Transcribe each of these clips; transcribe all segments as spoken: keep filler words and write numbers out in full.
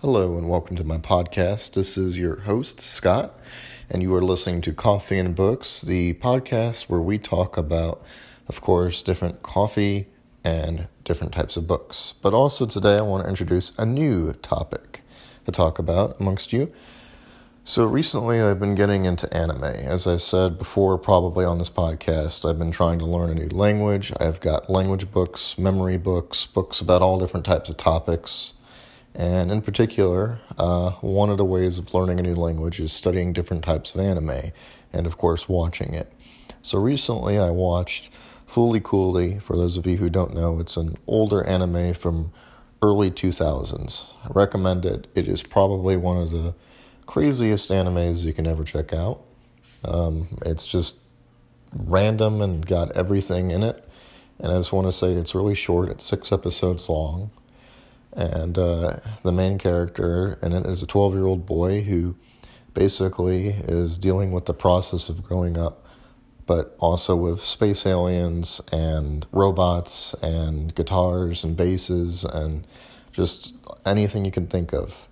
Hello and welcome to my podcast. This is your host, Scott, and you are listening to Coffee and Books, the podcast where we talk about, of course, different coffee and different types of books. But also today I want to introduce a new topic to talk about amongst you. So recently I've been getting into anime. As I said before, probably on this podcast, I've been trying to learn a new language. I've got language books, memory books, books about all different types of topics. And in particular, uh, one of the ways of learning a new language is studying different types of anime and, of course, watching it. So recently I watched Fooly Cooly. For those of you who don't know, it's an older anime from early two thousands. I recommend it. It is probably one of the craziest animes you can ever check out. Um, it's just random and got everything in it. And I just want to say it's really short. It's six episodes long. And uh, the main character in it is a twelve-year-old boy who basically is dealing with the process of growing up, but also with space aliens and robots and guitars and basses and just anything you can think of.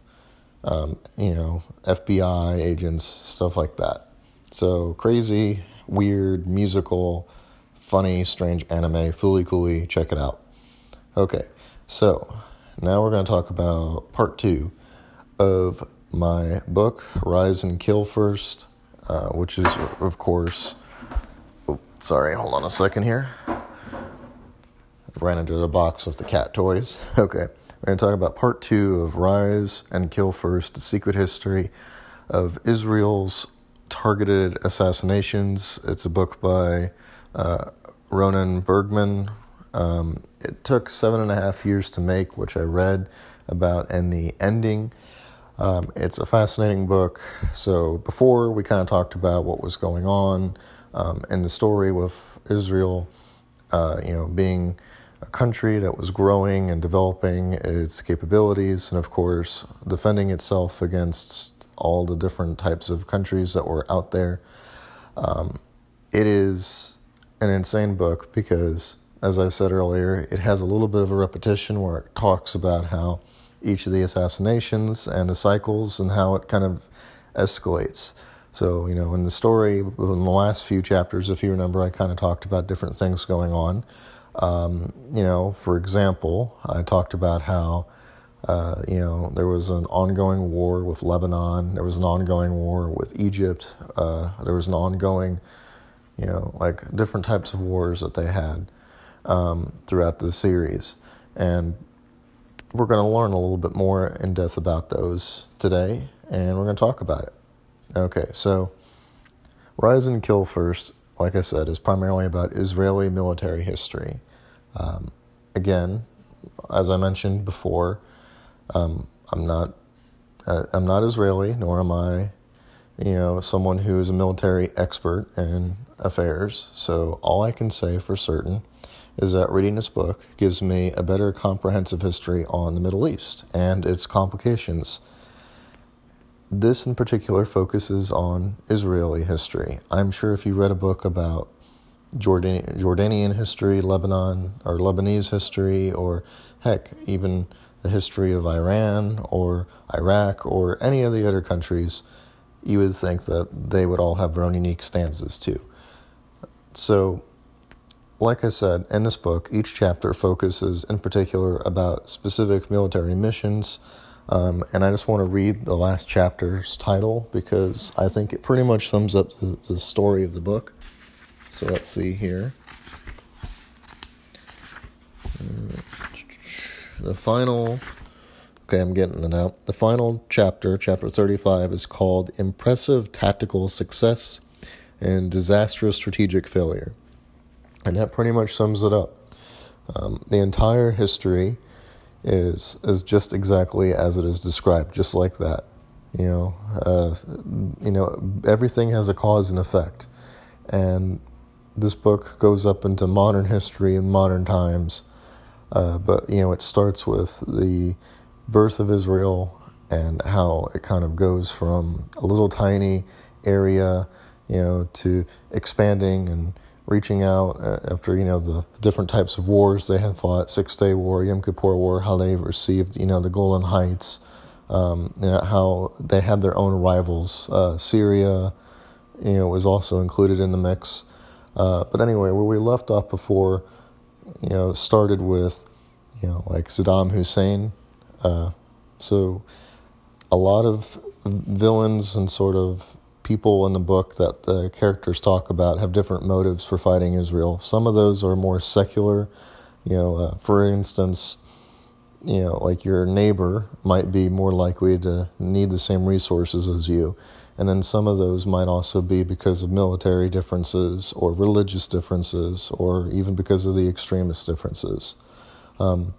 Um, you know, F B I agents, stuff like that. So crazy, weird, musical, funny, strange anime. Fooly Cooly, check it out. Okay, so now we're going to talk about part two of my book, Rise and Kill First, uh, which is, of course, oh, sorry, hold on a second here. I ran into the box with the cat toys. Okay, we're going to talk about part two of Rise and Kill First, the secret history of Israel's targeted assassinations. It's a book by uh, Ronan Bergman. Um, it took seven and a half years to make, which I read about in the ending. Um, it's a fascinating book. So before, we kind of talked about what was going on um, in the story with Israel, uh, you know, being a country that was growing and developing its capabilities, and of course, defending itself against all the different types of countries that were out there. Um, it is an insane book because, as I said earlier, it has a little bit of a repetition where it talks about how each of the assassinations and the cycles and how it kind of escalates. So, you know, in the story, in the last few chapters, if you remember, I kind of talked about different things going on. Um, you know, for example, I talked about how, uh, you know, there was an ongoing war with Lebanon. There was an ongoing war with Egypt. Uh, there was an ongoing, you know, like different types of wars that they had Um, throughout the series, and we're going to learn a little bit more in depth about those today, and we're going to talk about it. Okay, so Rise and Kill First, like I said, is primarily about Israeli military history. Um, again, as I mentioned before, um, I'm not uh, I'm not Israeli, nor am I, you know, someone who is a military expert in affairs. So all I can say for certain is that reading this book gives me a better comprehensive history on the Middle East and its complications. This in particular focuses on Israeli history. I'm sure if you read a book about Jordan, Jordanian history, Lebanon, or Lebanese history, or heck, even the history of Iran or Iraq or any of the other countries, you would think that they would all have their own unique stances too. So, like I said, in this book, each chapter focuses in particular about specific military missions, um, and I just want to read the last chapter's title because I think it pretty much sums up the, the story of the book. So let's see here. The final, okay, I'm getting it out. The final chapter, chapter thirty-five, is called Impressive Tactical Success and Disastrous Strategic Failure. And that pretty much sums it up. Um, the entire history is is just exactly as it is described, just like that. You know, uh, you know, everything has a cause and effect. And this book goes up into modern history and modern times. Uh, but, you know, it starts with the birth of Israel and how it kind of goes from a little tiny area, you know, to expanding and reaching out after, you know, the different types of wars they have fought, Six-Day War, Yom Kippur War, how they received, you know, the Golan Heights, um, you know, how they had their own rivals. Uh, Syria, you know, was also included in the mix. Uh, but anyway, where we left off before, you know, started with, you know, like Saddam Hussein. Uh, so a lot of villains and sort of people in the book that the characters talk about have different motives for fighting Israel. Some of those are more secular. You know, uh, for instance, you know, like your neighbor might be more likely to need the same resources as you. And then some of those might also be because of military differences or religious differences or even because of the extremist differences. Um,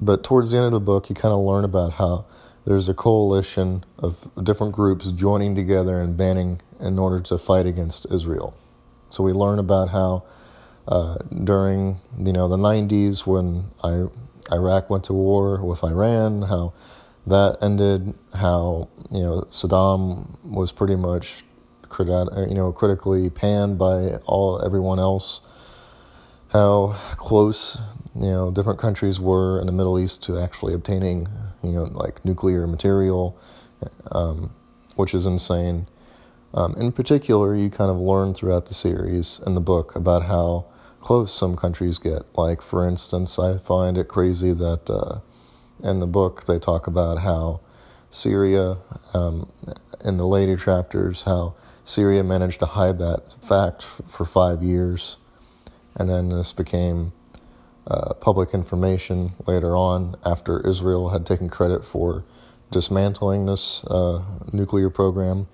but towards the end of the book, you kind of learn about how there's a coalition of different groups joining together and banding in order to fight against Israel. So we learn about how uh, during, you know, the nineties when I, Iraq went to war with Iran, how that ended, how, you know, Saddam was pretty much, criti- you know, critically panned by all everyone else, how close, you know, different countries were in the Middle East to actually obtaining, you know, like nuclear material, um, which is insane. Um, in particular, you kind of learn throughout the series and the book about how close some countries get. Like, for instance, I find it crazy that uh, in the book they talk about how Syria, um, in the later chapters, how Syria managed to hide that fact for five years. And then this became Uh, public information later on after Israel had taken credit for dismantling this uh, nuclear program.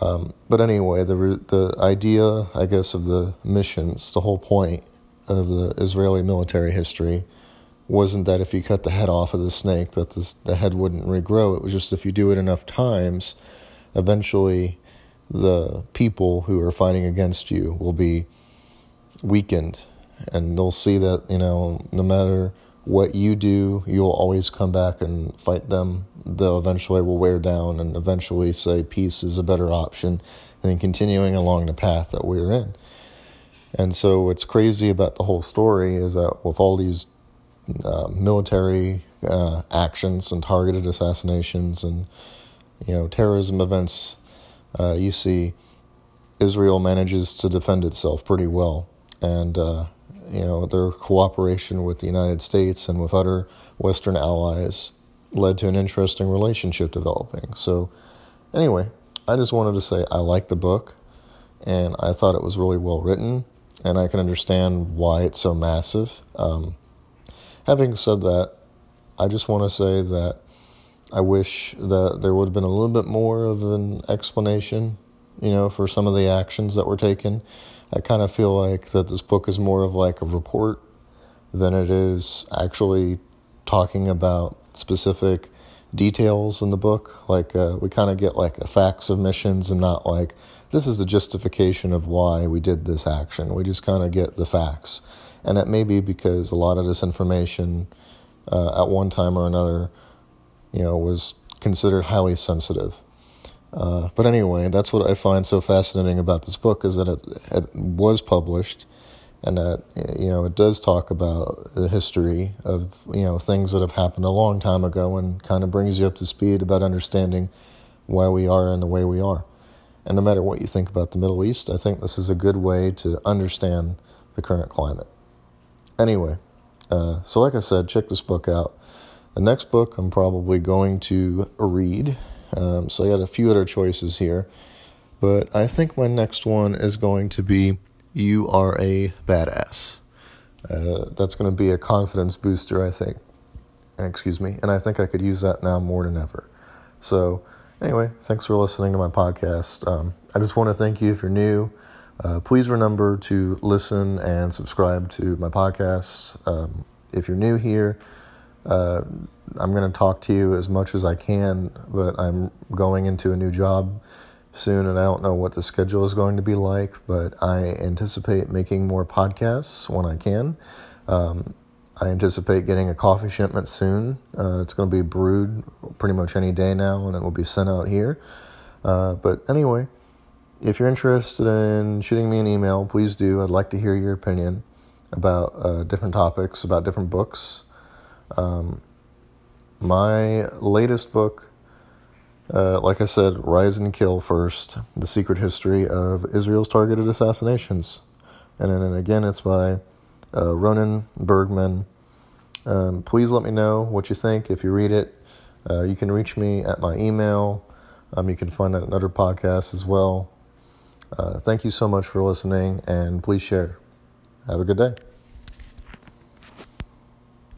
Um, but anyway, the the idea, I guess, of the missions, the whole point of the Israeli military history wasn't that if you cut the head off of the snake that this, the head wouldn't regrow. It was just if you do it enough times, eventually the people who are fighting against you will be weakened. And they'll see that, you know, no matter what you do, you'll always come back and fight them. They'll eventually will wear down and eventually say peace is a better option than continuing along the path that we're in. And so what's crazy about the whole story is that with all these uh, military uh, actions and targeted assassinations and, you know, terrorism events, uh, you see Israel manages to defend itself pretty well. And, uh, you know, their cooperation with the United States and with other Western allies led to an interesting relationship developing. So anyway, I just wanted to say I like the book and I thought it was really well written and I can understand why it's so massive. Um, having said that, I just want to say that I wish that there would have been a little bit more of an explanation, you know, for some of the actions that were taken. I kind of feel like that this book is more of like a report than it is actually talking about specific details in the book. Like uh, we kind of get like a facts of missions and not like, this is the justification of why we did this action. We just kind of get the facts. And it may be because a lot of this information uh, at one time or another, you know, was considered highly sensitive. Uh, but anyway, that's what I find so fascinating about this book is that it, it was published and that, you know, it does talk about the history of, you know, things that have happened a long time ago and kind of brings you up to speed about understanding why we are and the way we are. And no matter what you think about the Middle East, I think this is a good way to understand the current climate. Anyway, uh, so like I said, check this book out. The next book I'm probably going to read. Um, so I got a few other choices here, but I think my next one is going to be You Are a Badass. Uh, that's going to be a confidence booster, I think. Excuse me. And I think I could use that now more than ever. So anyway, thanks for listening to my podcast. Um, I just want to thank you if you're new. Uh, please remember to listen and subscribe to my podcasts. Um, if you're new here, Uh, I'm going to talk to you as much as I can, but I'm going into a new job soon, and I don't know what the schedule is going to be like, but I anticipate making more podcasts when I can. Um, I anticipate getting a coffee shipment soon. Uh, it's going to be brewed pretty much any day now, and it will be sent out here. Uh, but anyway, if you're interested in shooting me an email, please do. I'd like to hear your opinion about uh, different topics, about different books. Um, my latest book, uh, like I said, Rise and Kill First, The Secret History of Israel's Targeted Assassinations. And then and again, it's by uh, Ronan Bergman. Um, please let me know what you think if you read it. Uh, you can reach me at my email. Um, you can find that in other podcasts as well. Uh, thank you so much for listening, and please share. Have a good day.